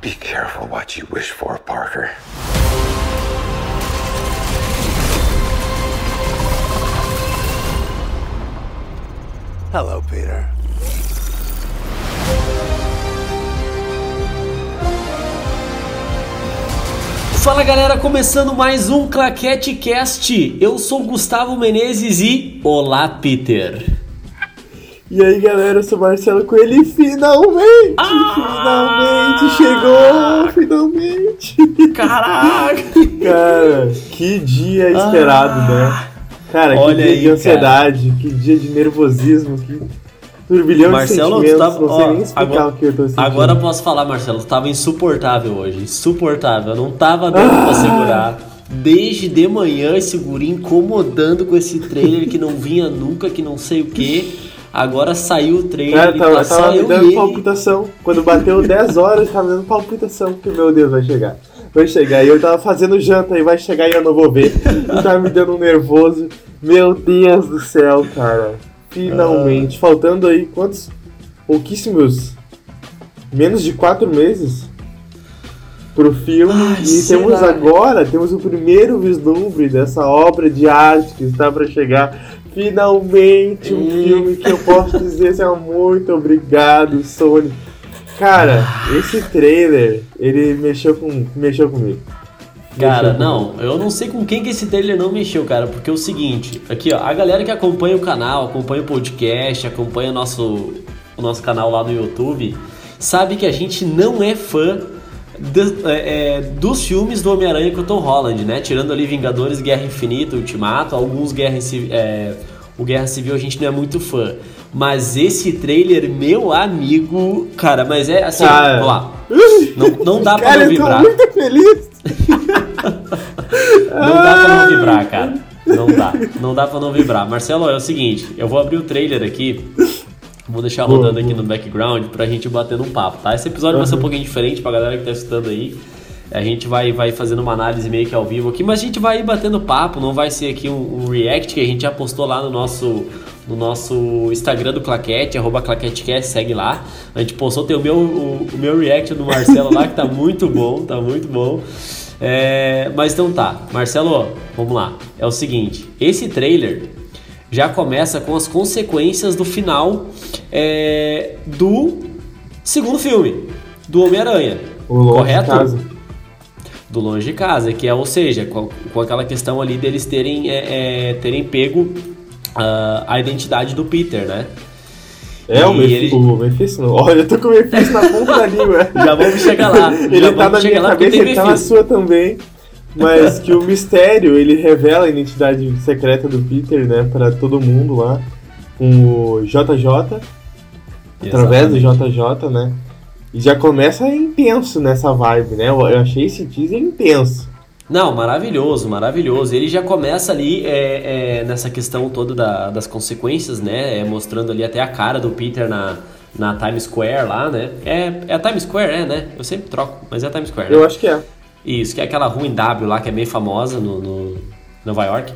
Be careful what you wish for, Parker. Hello, Peter. Fala galera, começando mais um ClaqueteCast. Eu sou o Gustavo Menezes e olá, Peter. E aí galera, eu sou o Marcelo com ele e finalmente, finalmente chegou! Caraca! Cara, que dia esperado, né? Cara, olha que dia aí, de ansiedade, cara. Que dia de nervosismo, que turbilhão Marcelo, de sentimentos, tava... não sei nem explicar agora, o que eu tô sentindo. Agora posso falar, Marcelo, tava insuportável hoje, insuportável, eu não tava dando pra segurar. Desde de manhã esse guri incomodando com esse trailer que não vinha nunca, que não sei o que. Agora saiu o trailer, tava me dando palpitação. Quando bateu 10 horas, tava me dando palpitação. Porque, meu Deus, vai chegar. Vai chegar. E eu tava fazendo janta e vai chegar e eu não vou ver. E tava me dando um nervoso. Meu Deus do céu, cara. Finalmente. Faltando aí quantos? Pouquíssimos. Menos de 4 meses pro filme. Ai, e temos agora, temos o primeiro vislumbre dessa obra de arte que está pra chegar. Finalmente um filme que eu posso dizer assim, muito obrigado, Sony. Cara, esse trailer, ele mexeu comigo. Cara, eu não sei com quem que esse trailer não mexeu, cara. Porque é o seguinte, aqui ó, a galera que acompanha o canal, acompanha o podcast, acompanha o nosso canal lá no YouTube, sabe que a gente não é fã dos filmes do Homem-Aranha com o Tom Holland, né? Tirando ali Vingadores, Guerra Infinita, Ultimato, alguns o Guerra Civil a gente não é muito fã. Mas esse trailer, meu amigo, cara, mas é assim, vamos lá. Não dá pra não vibrar. Eu tô muito feliz. Não dá pra não vibrar, cara. Não dá pra não vibrar. Marcelo, é o seguinte, eu vou abrir o trailer aqui. Vou deixar rodando aqui no background pra gente bater um papo, tá? Esse episódio vai ser um pouquinho diferente pra galera que tá escutando aí. A gente vai fazendo uma análise meio que ao vivo aqui, mas a gente vai batendo papo, não vai ser aqui um react que a gente já postou lá no nosso Instagram do Claquete, @ClaqueteCast, segue lá. A gente postou, tem o meu react do Marcelo lá, que tá muito bom, tá muito bom. Mas então tá, Marcelo, vamos lá. É o seguinte, esse trailer já começa com as consequências do final do segundo filme, do Homem-Aranha, correto? Do Longe de Casa, que é, ou seja, com aquela questão ali deles terem pego a identidade do Peter, né? O Befício não. Olha, eu tô com o Befício na ponta da língua. Já vamos chegar lá. Ele tá na minha cabeça, ele tá na sua também. Mas que o mistério, ele revela a identidade secreta do Peter, né, pra todo mundo lá, com o JJ, através do JJ, né, e já começa intenso nessa vibe, né, eu achei esse teaser intenso. Não, maravilhoso, maravilhoso, ele já começa ali nessa questão toda das consequências, né, mostrando ali até a cara do Peter na Times Square lá, né, é a Times Square, né, eu sempre troco, mas é a Times Square, né? Eu acho que é. Isso, que é aquela rua em W lá, que é bem famosa no Nova York.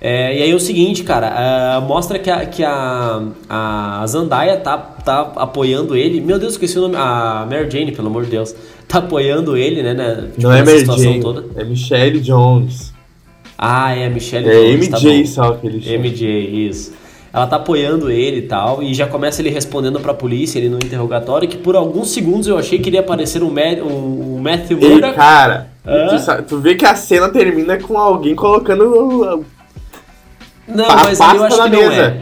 E aí é o seguinte, cara, mostra que a Zandaya tá apoiando ele. Meu Deus, esqueci o nome. A Mary Jane, pelo amor de Deus. Tá apoiando ele, né? Tipo, não é Mary Jane, toda. É Michelle Jones. Ah, é a Michelle Jones, tá bom. É MJ só que ele chama. MJ, isso. Ela tá apoiando ele e tal, e já começa ele respondendo pra polícia, ele no interrogatório, que por alguns segundos eu achei que iria aparecer um Matthew Moura. Cara, tu vê que a cena termina com alguém colocando não, mas ali eu acho que mesa. Não é.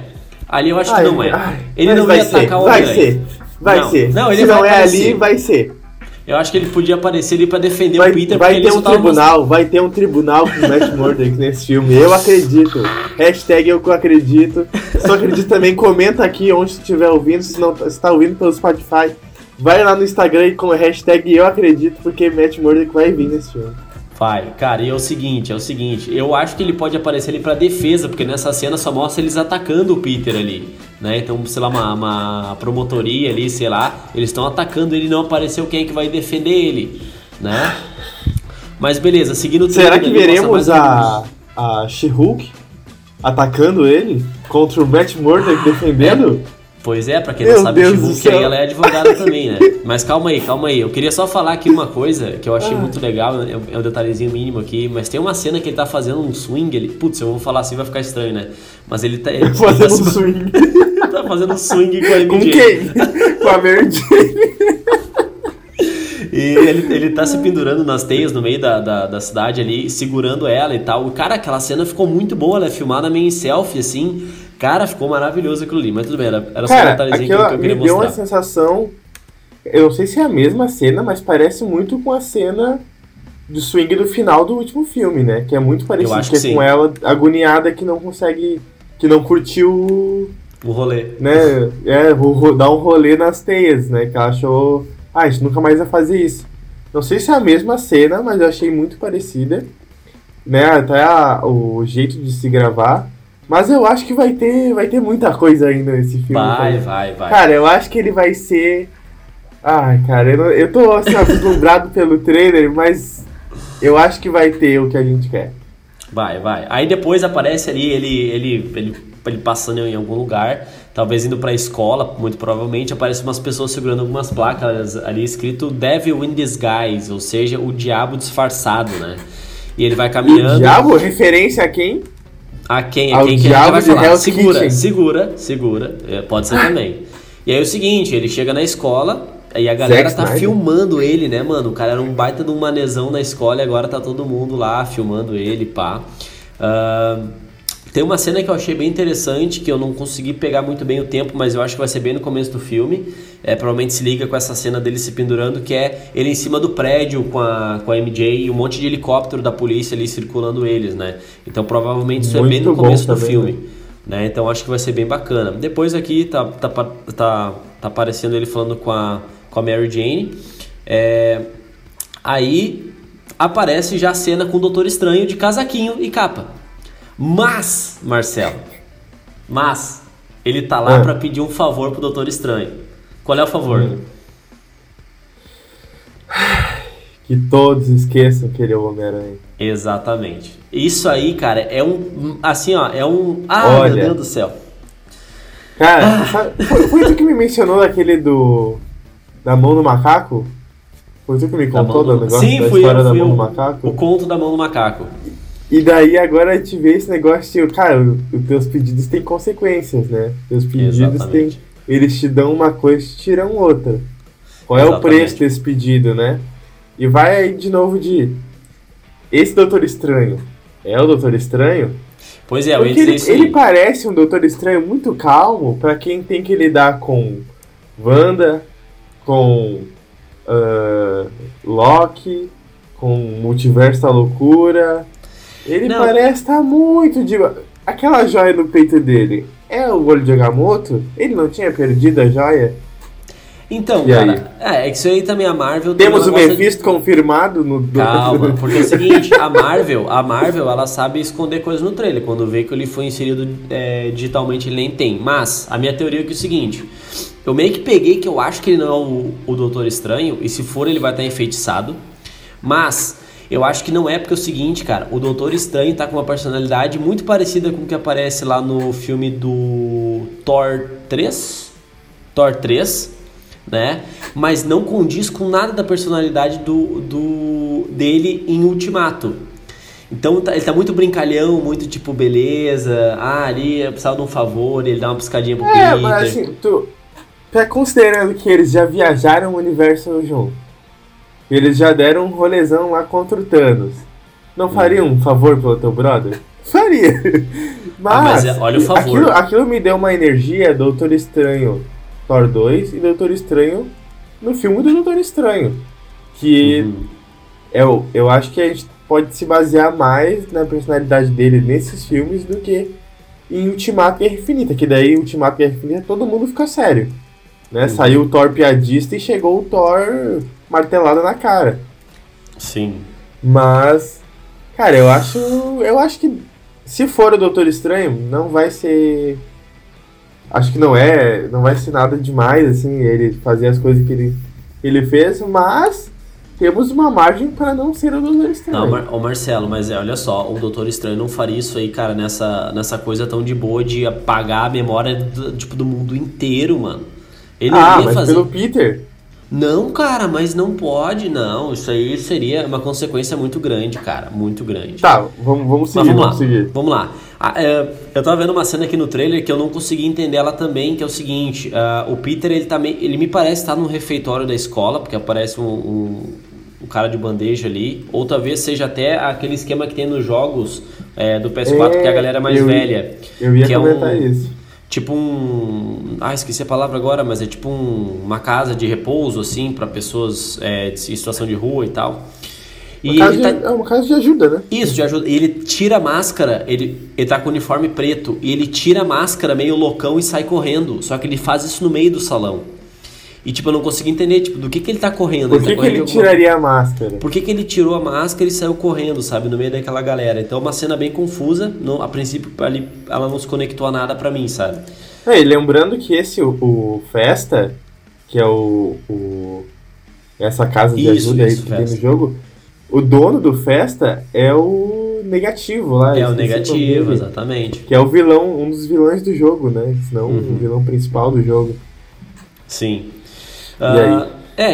Ali eu acho que não é. Ele não vai ia ser, atacar o vai homem. Ser, vai não. ser. Não, ele Se vai não é aparecer. Ali, vai ser. Eu acho que ele podia aparecer ali pra defender o Peter. Vai ter um tribunal, vai ter um tribunal com o Matt Murdock nesse filme. Eu acredito. Hashtag eu acredito. Só acredito também, comenta aqui onde você estiver ouvindo. Se não está ouvindo pelo Spotify, vai lá no Instagram e com a hashtag eu acredito, porque Matt Murdock vai vir nesse filme. Vai, cara, e é o seguinte, eu acho que ele pode aparecer ali pra defesa, porque nessa cena só mostra eles atacando o Peter ali, né, então, sei lá, uma promotoria ali, sei lá, eles estão atacando ele, não apareceu quem é que vai defender ele, né, mas beleza, seguindo o trailer... Será que ali, veremos a She-Hulk atacando ele contra o Matt Murdock defendendo? Pois é, pra quem não sabe, She-Hulk aí, ela é advogada também, né? Mas calma aí. Eu queria só falar aqui uma coisa que eu achei muito legal, é um detalhezinho mínimo aqui, mas tem uma cena que ele tá fazendo um swing, ele... Putz, eu vou falar assim, vai ficar estranho, né? Mas ele tá... Ele fazendo um swing. Tá fazendo swing com a MJ. Com quem? Com a Mary Jane. E ele tá se pendurando nas teias no meio da cidade ali, segurando ela e tal. Cara, aquela cena ficou muito boa, ela é filmada meio em selfie, assim. Cara, ficou maravilhoso aquilo ali, mas tudo bem, era só um detalhezinho que eu queria mostrar. Deu uma sensação, eu não sei se é a mesma cena, mas parece muito com a cena do swing do final do último filme, né? Que é muito parecido, eu acho que é com ela agoniada que não consegue, que não curtiu o rolê. Né? É, dar um rolê nas teias, né? Que ela achou... Ah, isso nunca mais vai fazer isso. Não sei se é a mesma cena, mas eu achei muito parecida. Né? Até o jeito de se gravar. Mas eu acho que vai ter muita coisa ainda nesse filme. Vai. Cara, eu acho que ele vai ser... Ai, cara, eu tô assim, deslumbrado pelo trailer, mas eu acho que vai ter o que a gente quer. Vai. Aí depois aparece ali ele passando em algum lugar, talvez indo pra escola, muito provavelmente, aparece umas pessoas segurando algumas placas ali escrito Devil in Disguise, ou seja, o diabo disfarçado, né? E ele vai caminhando... O diabo? Referência a quem? A quem que ele vai falar. Segura. Pode ser também. E aí é o seguinte, ele chega na escola... E a galera tá filmando ele, né, mano? O cara era um baita de um manezão na escola e agora tá todo mundo lá filmando ele, pá. Tem uma cena que eu achei bem interessante, que eu não consegui pegar muito bem o tempo, mas eu acho que vai ser bem no começo do filme. Provavelmente se liga com essa cena dele se pendurando, que é ele em cima do prédio com a MJ e um monte de helicóptero da polícia ali circulando eles, né? Então provavelmente isso muito é bem no começo do filme. Né? Então acho que vai ser bem bacana. Depois aqui tá aparecendo ele falando com a Mary Jane, aí aparece já a cena com o Doutor Estranho de casaquinho e capa, mas, Marcelo, ele tá lá pra pedir um favor pro Doutor Estranho. Qual é o favor? Que todos esqueçam que ele é o Homem-Aranha. Exatamente, isso aí, cara, olha, meu Deus do céu, cara, foi isso que me mencionou aquele da mão do macaco? Foi tu que me contou do negócio? Sim, da história da mão do macaco? O conto da mão do macaco. E daí agora a gente vê esse negócio de, cara, os teus pedidos têm consequências, né? Teus pedidos têm... Eles te dão uma coisa e te tiram outra. Qual é o preço desse pedido, né? E vai aí de novo de... Esse Doutor Estranho é o Doutor Estranho? Pois é, eu ia dizer isso. Ele parece um Doutor Estranho muito calmo pra quem tem que lidar com Wanda... com Loki, com Multiverso da Loucura. Ele parece estar muito de... Aquela joia no peito dele é o olho de Agamotto? Ele não tinha perdido a joia? Então, e cara, é que isso aí também a Marvel... Temos o Befício confirmado no... Calma, porque é o seguinte, a Marvel, ela sabe esconder coisas no trailer. Quando vê que ele foi inserido digitalmente, ele nem tem. Mas, a minha teoria é que é o seguinte... Eu meio que peguei que eu acho que ele não é o Doutor Estranho, e se for ele vai estar enfeitiçado, mas eu acho que não é, porque é o seguinte, cara, o Doutor Estranho tá com uma personalidade muito parecida com o que aparece lá no filme do Thor 3, né, mas não condiz com nada da personalidade dele em Ultimato. Então ele tá muito brincalhão, muito tipo, beleza, ali eu precisava de um favor, ele dá uma piscadinha pro Peter. Mas assim, considerando que eles já viajaram o universo junto, eles já deram um rolezão lá contra o Thanos, não faria um favor pelo teu brother? Faria. Mas olha o favor. Aquilo me deu uma energia Doutor Estranho Thor 2 e Doutor Estranho no filme do Doutor Estranho, que eu acho que a gente pode se basear mais na personalidade dele nesses filmes do que em Ultimato Guerra Infinita, que daí Ultimato Guerra Infinita todo mundo fica sério. Né? Saiu o Thor piadista e chegou o Thor martelado na cara. Sim. Mas, cara, eu acho que se for o Doutor Estranho, não vai ser... Acho que não vai ser nada demais, assim, ele fazer as coisas que ele fez, mas Temos uma margem para não ser o Doutor Estranho. Não, Marcelo, mas olha só, o Doutor Estranho não faria isso aí, cara, nessa coisa tão de boa de apagar a memória do mundo inteiro, mano. Ele não ia fazer. Pelo Peter? Não, cara, mas não pode, não. Isso aí seria uma consequência muito grande, cara. Muito grande. Tá, vamos seguir. Vamos lá. Eu tava vendo uma cena aqui no trailer que eu não consegui entender ela também, que é o seguinte, o Peter, ele me parece estar num refeitório da escola, porque aparece um cara de bandeja ali, ou talvez seja até aquele esquema que tem nos jogos do PS4, que é a galera mais velha. Eu ia comentar isso. Tipo um... Ah, esqueci a palavra agora, mas é tipo uma casa de repouso, assim, pra pessoas em situação de rua e tal. E é uma casa de ajuda, né? Isso, de ajuda. E ele tira a máscara, ele tá com o uniforme preto, e ele tira a máscara meio loucão e sai correndo. Só que ele faz isso no meio do salão. E, tipo, eu não consegui entender, tipo, do que ele tá correndo. Por que ele tiraria a máscara? Por que ele tirou a máscara e saiu correndo, sabe? No meio daquela galera. Então, é uma cena bem confusa. Não, a princípio, ali, ela não se conectou a nada pra mim, sabe? É, e lembrando que o Festa, que é essa casa de ajuda aí que tem no jogo, o dono do Festa é o negativo lá. É o negativo, exatamente. Que é o vilão, um dos vilões do jogo, né? Se não, o vilão principal do jogo. Sim.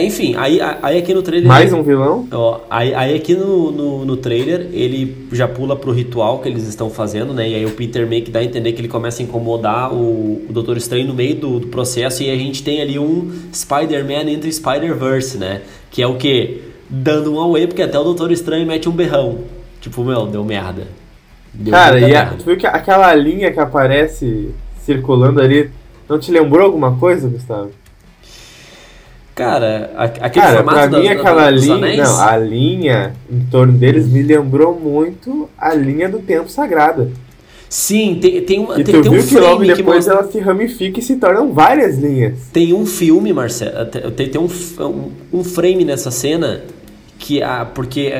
Enfim, aí aqui no trailer... Mais um vilão? Ó, aí aqui no trailer, ele já pula pro ritual que eles estão fazendo, né? E aí o Peter meio que dá a entender que ele começa a incomodar o Doutor Estranho no meio do processo. E a gente tem ali um Spider-Man entre Spider-Verse, né? Que é o quê? Dando um away, porque até o Doutor Estranho mete um berrão. Tipo, meu, deu merda. Cara, tu viu que aquela linha que aparece circulando ali, não te lembrou alguma coisa, Gustavo? Cara, aquele formato pra mim aquela linha, não, a linha em torno deles me lembrou muito a linha do tempo sagrada. Sim, tem um filme que logo depois ela se ramifica e se tornam várias linhas. Tem um filme, Marcelo, tem um frame nessa cena que porque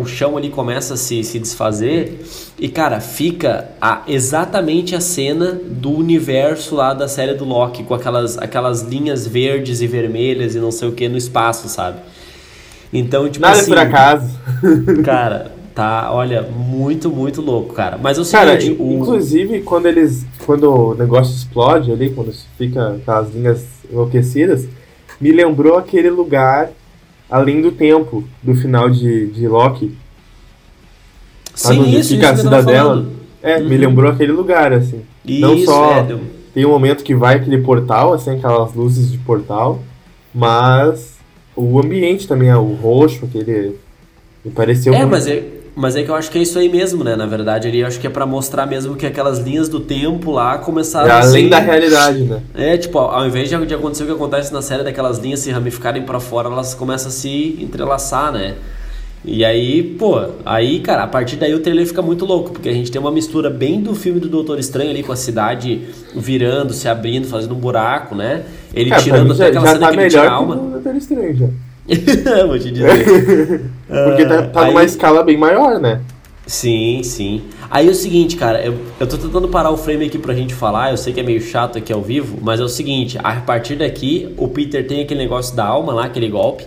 o chão ali começa a se desfazer e, cara, fica exatamente a cena do universo lá da série do Loki, com aquelas linhas verdes e vermelhas e não sei o que no espaço, sabe? Então, tipo, nada assim... Nada por acaso. Cara, tá, olha, muito, muito louco, cara. Mas eu sei que... Inclusive, quando o negócio explode ali, quando fica aquelas linhas enlouquecidas, me lembrou aquele lugar... Além do tempo, do final de Loki. Sim, onde fica a cidadela. Me lembrou aquele lugar, assim. Isso, não só tem um momento que vai aquele portal, assim, aquelas luzes de portal, mas o ambiente também, o roxo, aquele... Me pareceu muito... Mas é que eu acho que é isso aí mesmo, né? Na verdade, ali eu acho que é pra mostrar mesmo que aquelas linhas do tempo lá começaram a... Além da realidade, né? É, tipo, ao invés de acontecer o que acontece na série, daquelas linhas se ramificarem pra fora, elas começam a se entrelaçar, né? E aí, cara, a partir daí o trailer fica muito louco, porque a gente tem uma mistura bem do filme do Doutor Estranho ali, com a cidade virando, se abrindo, fazendo um buraco, né? Ele tirando até aquela cena que ele tira a alma. O Doutor Estranho já. Vou te dizer. Porque tá numa escala bem maior, né? Sim, sim. Aí é o seguinte, cara, eu tô tentando parar o frame aqui pra gente falar. Eu sei que é meio chato aqui ao vivo, mas é o seguinte, a partir daqui o Peter tem aquele negócio da alma lá, aquele golpe.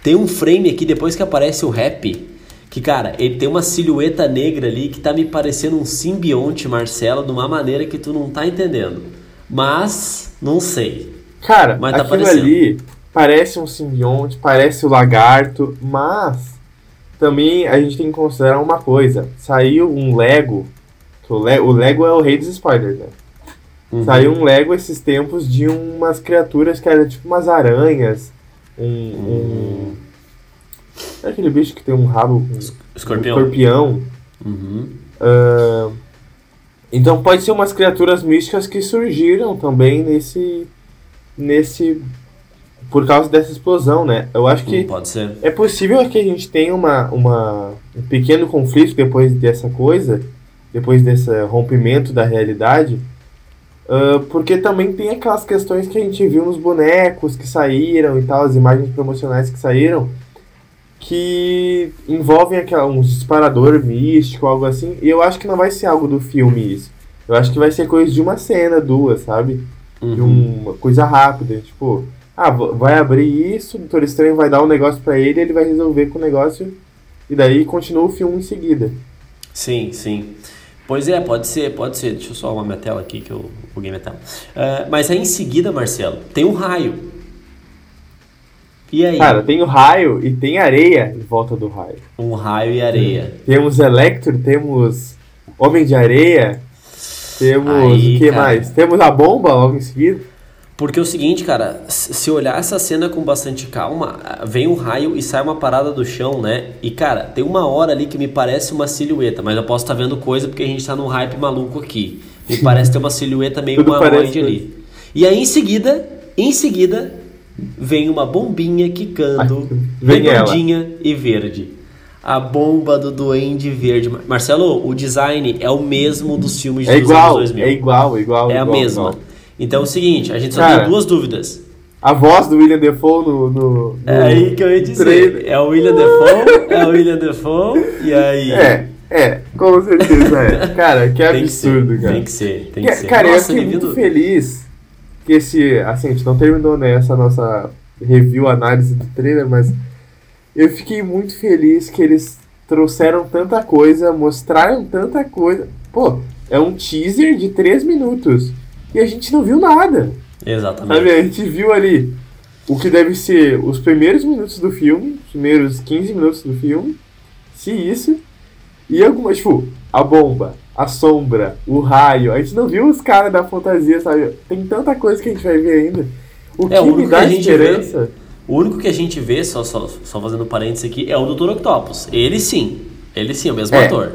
Tem um frame aqui depois que aparece o rap, que, cara, ele tem uma silhueta negra ali que tá me parecendo um simbionte, Marcelo, de uma maneira que tu não tá entendendo. Mas, não sei. Cara, mas tá aparecendo ali. Parece um simbionte, parece o lagarto, mas também a gente tem que considerar uma coisa. Saiu um Lego, que o Lego é o rei dos spoilers, né? Uhum. Saiu um Lego esses tempos de umas criaturas que eram tipo umas aranhas, é aquele bicho que tem um rabo... Escorpião. Um escorpião. Uhum. Então pode ser umas criaturas místicas que surgiram também nesse por causa dessa explosão, né? Eu acho que pode ser. É possível que a gente tenha um pequeno conflito depois dessa coisa, depois desse rompimento da realidade, porque também tem aquelas questões que a gente viu nos bonecos que saíram e tal, as imagens promocionais que saíram, que envolvem um disparador místico, algo assim, e eu acho que não vai ser algo do filme isso. Eu acho que vai ser coisa de uma cena, duas, sabe? De uma coisa rápida, tipo... ah, vai abrir isso, o Doutor Estranho vai dar um negócio pra ele, ele vai resolver com o negócio, e daí continua o filme em seguida. Sim, sim. Pois é, pode ser. Deixa eu só arrumar minha tela aqui, que eu buguei minha tela. Mas aí em seguida, Marcelo, tem um raio. E aí? Cara, tem o raio e tem areia em volta do raio. Um raio e areia. Temos Electro, temos Homem de Areia, temos aí, o que cara... mais? Temos a bomba logo em seguida. Porque é o seguinte, cara, se olhar essa cena com bastante calma, vem um raio e sai uma parada do chão, né? E, cara, tem uma hora ali que me parece uma silhueta, mas eu posso estar vendo coisa porque a gente tá num hype maluco aqui. Me parece ter uma silhueta meio humanoide ali. E aí, em seguida, vem uma bombinha quicando, verdinha e verde. A bomba do Duende Verde. Marcelo, o design é o mesmo dos filmes dos anos 2000. É igual. Então é o seguinte, a gente só tem duas dúvidas. A voz do Willem Dafoe no é aí que eu ia dizer. Trailer. É o Willem Dafoe, e aí... É, com certeza é. Cara, que absurdo, cara. Tem que ser. Cara, nossa, eu fiquei muito feliz que esse... Assim, a gente não terminou, né, essa nossa review, análise do trailer, mas eu fiquei muito feliz que eles trouxeram tanta coisa, mostraram tanta coisa. Pô, é um teaser de 3 minutos. E a gente não viu nada. Exatamente. Sabe, a gente viu ali o que deve ser os primeiros minutos do filme, os primeiros 15 minutos do filme, se isso, e algumas, tipo, a bomba, a sombra, o raio. A gente não viu os caras da fantasia, sabe? Tem tanta coisa que a gente vai ver ainda. O que me dá esperança... O único que a gente vê, só fazendo parênteses aqui, é o Dr. Octopus. Ele sim, o mesmo ator.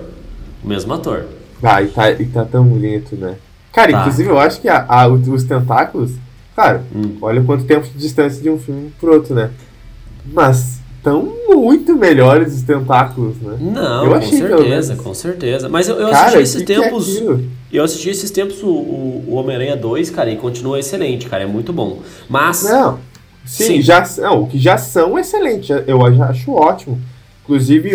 O mesmo ator. Ah, e tá tão bonito, né? Cara, tá. Inclusive eu acho que os tentáculos, cara, olha quanto tempo de distância de um filme pro outro, né? Mas estão muito melhores os tentáculos, né? Não, eu achei, com certeza. Mas eu cara, assisti esses tempos. Eu assisti esses tempos o Homem-Aranha 2, cara, e continua excelente, cara. É muito bom. Mas. Não, sim. O que já são excelentes. Eu já acho ótimo. Inclusive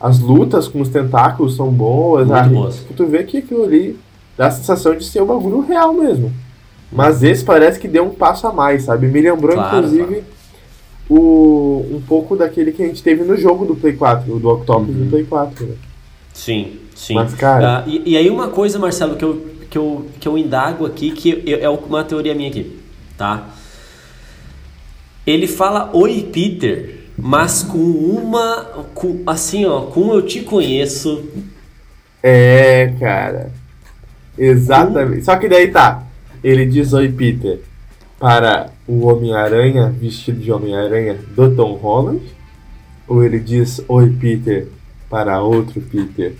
as lutas com os tentáculos são boas. Muito boas. Tu vê que aquilo ali dá a sensação de ser um bagulho real mesmo. Mas esse parece que deu um passo a mais, sabe? Me lembrou, inclusive, um pouco daquele que a gente teve no jogo do Play 4, do Octopus do Play 4. Né? Sim. Mas, cara... e aí uma coisa, Marcelo, que eu indago aqui, que é uma teoria minha aqui, tá? Ele fala, "Oi, Peter", mas com eu te conheço. É, cara. Exatamente. Só que daí tá. Ele diz "Oi, Peter" para o Homem-Aranha, vestido de Homem-Aranha do Tom Holland? Ou ele diz "Oi, Peter" para outro Peter?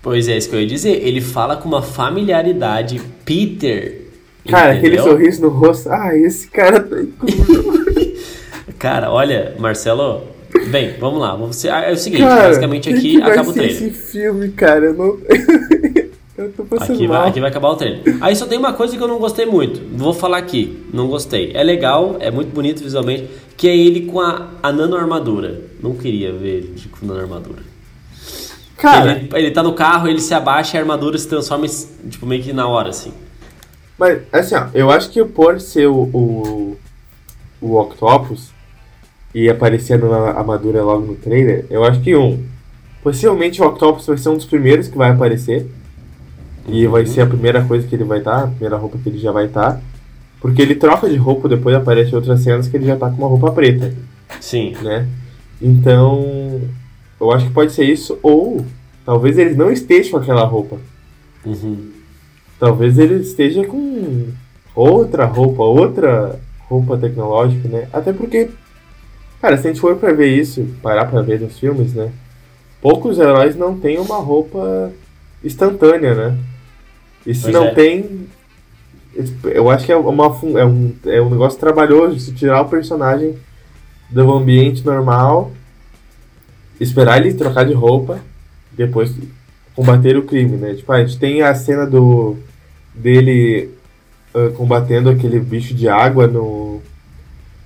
Pois é, isso que eu ia dizer. Ele fala com uma familiaridade, Peter. Cara, entendeu? Aquele sorriso no rosto. Ah, esse cara tá incrível. Cara, olha, Marcelo, bem, vamos lá. É o seguinte, cara, basicamente aqui acaba o trailer. Esse filme, cara, eu tô passando aqui mal. Aqui vai acabar o trailer. Aí só tem uma coisa que eu não gostei muito. Vou falar aqui, não gostei. É legal, é muito bonito visualmente, que é ele com a nanoarmadura. Não queria ver ele com nanoarmadura. Cara... Ele tá no carro, ele se abaixa e a armadura se transforma, tipo, meio que na hora, assim. Mas, assim, ó, eu acho que por ser o Octopus... e aparecendo na armadura logo no trailer, eu acho que possivelmente o Octopus vai ser um dos primeiros que vai aparecer, e vai ser a primeira coisa que ele vai estar, a primeira roupa que ele já vai estar, porque ele troca de roupa, depois aparece outras cenas que ele já tá com uma roupa preta. Sim. Né? Então, eu acho que pode ser isso, ou talvez eles não estejam com aquela roupa. Talvez ele esteja com outra roupa tecnológica, né? Até porque... Cara, se a gente for pra ver isso, parar pra ver nos filmes, né? Poucos heróis não têm uma roupa instantânea, né? E se tem... Eu acho que é um negócio trabalhoso se tirar o personagem do ambiente normal, esperar ele trocar de roupa, depois combater o crime, né? Tipo, a gente tem a cena dele combatendo aquele bicho de água no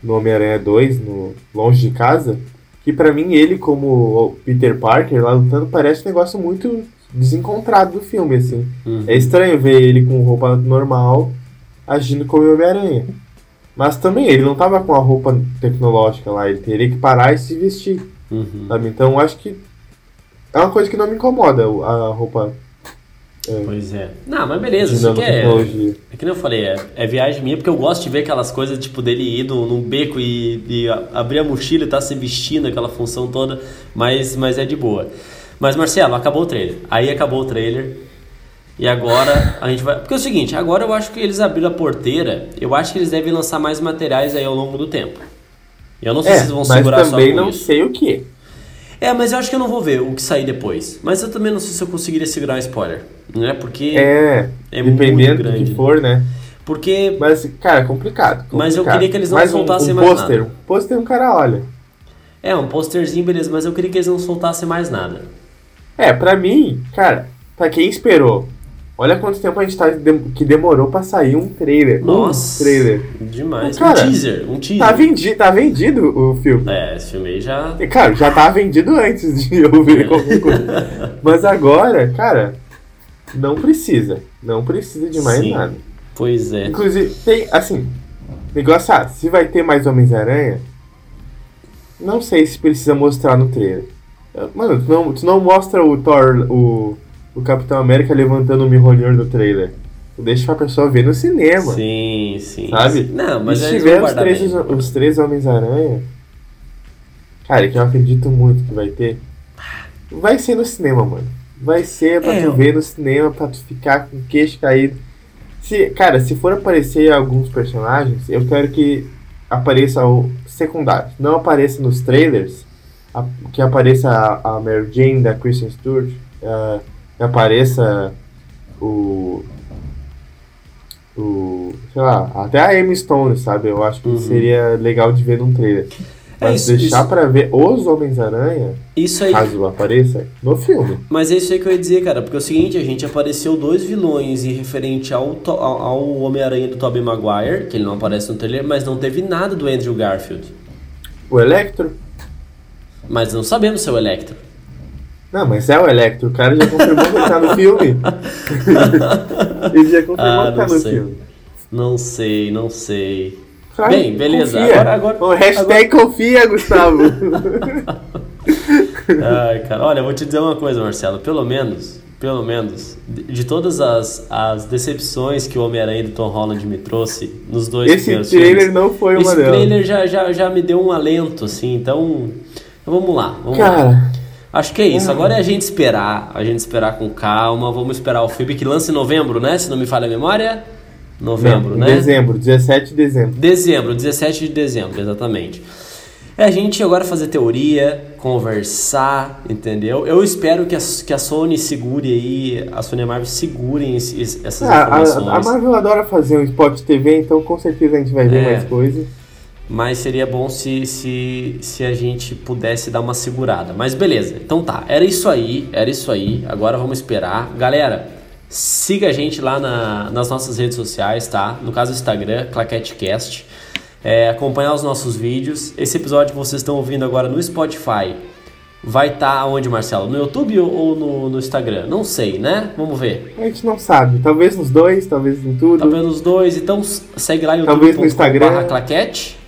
Homem-Aranha 2, no Longe de Casa, que pra mim ele, como o Peter Parker lá lutando, parece um negócio muito desencontrado do filme, assim. É estranho ver ele com roupa normal agindo como o Homem-Aranha. Mas também ele não tava com a roupa tecnológica lá, ele teria que parar e se vestir. Uhum. Sabe? Então acho que é uma coisa que não me incomoda, a roupa. Pois é. Não, mas beleza, isso aqui é que nem eu falei, é viagem minha, porque eu gosto de ver aquelas coisas, tipo, dele ir num beco e abrir a mochila e tá se vestindo, aquela função toda, mas é de boa. Mas, Marcelo, acabou o trailer. Aí acabou o trailer, e agora a gente vai... Porque é o seguinte, agora eu acho que eles abriram a porteira, eu acho que eles devem lançar mais materiais aí ao longo do tempo. Eu não sei se eles vão segurar só com isso. Mas também não sei o que. Mas eu acho que eu não vou ver o que sair depois. Mas eu também não sei se eu conseguiria segurar um spoiler, né? Porque é muito grande. Dependendo do que for, né? Porque... Mas, cara, é complicado. Mas eu queria que eles não soltassem mais nada. Um pôster, um cara olha. Um pôsterzinho, beleza. Mas eu queria que eles não soltassem mais nada. Pra mim, cara, pra quem esperou, olha quanto tempo a gente tá... que demorou pra sair um trailer. Nossa, demais. Cara, um teaser. Tá vendido o filme. Esse filme aí já... Cara, já tava vendido antes de eu ver qualquer coisa. Mas agora, cara, não precisa de mais nada. Pois é. Inclusive, tem, assim, negócio, se vai ter mais Homem-Aranha, não sei se precisa mostrar no trailer. Mano, tu não mostra o Thor, o Capitão América levantando o mjolnir do trailer. Deixa a pessoa ver no cinema. Sim. Sabe? Não, mas se tiver os três Homens-Aranha... Cara, que eu acredito muito que vai ter. Vai ser no cinema, mano. Vai ser pra tu ver no cinema, pra tu ficar com o queixo caído. Se for aparecer alguns personagens, eu quero que apareça o secundário. Não apareça nos trailers, que apareça a Mary Jane, da Kristen Stewart... Que apareça o sei lá, até a Emma Stone, sabe? Eu acho que seria legal de ver num trailer. Mas deixar pra ver os Homens-Aranha, isso aí, caso apareça, no filme. Mas é isso aí que eu ia dizer, cara. Porque é o seguinte, a gente apareceu 2 vilões em referente ao Homem-Aranha do Tobey Maguire, que ele não aparece no trailer, mas não teve nada do Andrew Garfield. O Electro? Mas não sabemos se é o Electro. Não, mas é o Electro, o cara já confirmou que tá no filme. Ele já confirmou que tá no filme. Não sei. Claro, bem, beleza. Confia. Agora, o hashtag agora... confia, Gustavo. Ai, cara, olha, eu vou te dizer uma coisa, Marcelo. Pelo menos, de todas as decepções que o Homem-Aranha do Tom Holland me trouxe nos 2 primeiros filmes... Esse trailer não foi uma delas. Esse trailer já me deu um alento, assim, então... Vamos lá. Acho que é isso, agora é a gente esperar com calma, vamos esperar o filme que lança em novembro, né? Se não me falha a memória, Dezembro, 17 de dezembro. 17 de dezembro, exatamente. A gente agora fazer teoria, conversar, entendeu? Eu espero que a Sony segure aí, a Sony e a Marvel segurem essas informações. A Marvel adora fazer um spot TV, então com certeza a gente vai ver mais coisas. Mas seria bom se a gente pudesse dar uma segurada. Mas beleza, então tá, era isso aí. Agora vamos esperar. Galera, siga a gente lá nas nossas redes sociais, tá? No caso, Instagram, ClaqueteCast. Acompanhar os nossos vídeos. Esse episódio que vocês estão ouvindo agora no Spotify vai estar onde, Marcelo? No YouTube ou no Instagram? Não sei, né? Vamos ver. A gente não sabe. Talvez nos 2, talvez em tudo. Então segue lá no YouTube, no Instagram, /claquete.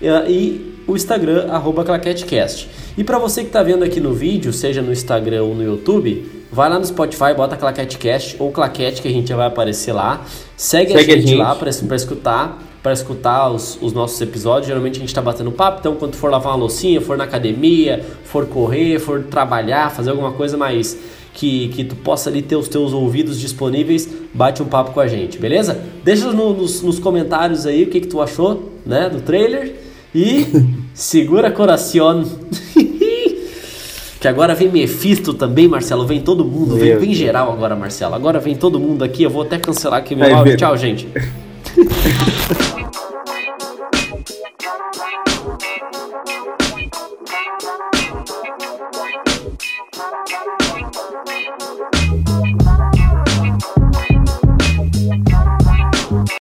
E o Instagram, @ClaqueteCast. E para você que está vendo aqui no vídeo, seja no Instagram ou no YouTube, vai lá no Spotify, bota ClaqueteCast ou Claquete, que a gente já vai aparecer lá. Segue a gente lá para escutar os nossos episódios. Geralmente a gente está batendo papo, então quando for lavar uma loucinha, for na academia, for correr, for trabalhar, fazer alguma coisa mais que tu possa ali ter os teus ouvidos disponíveis, bate um papo com a gente, beleza? Deixa nos comentários aí o que tu achou, né, do trailer, e segura coração. Que agora vem Mephisto também, Marcelo, vem todo mundo, vem geral agora, Marcelo, agora vem todo mundo aqui, eu vou até cancelar aqui meu áudio, tchau, gente.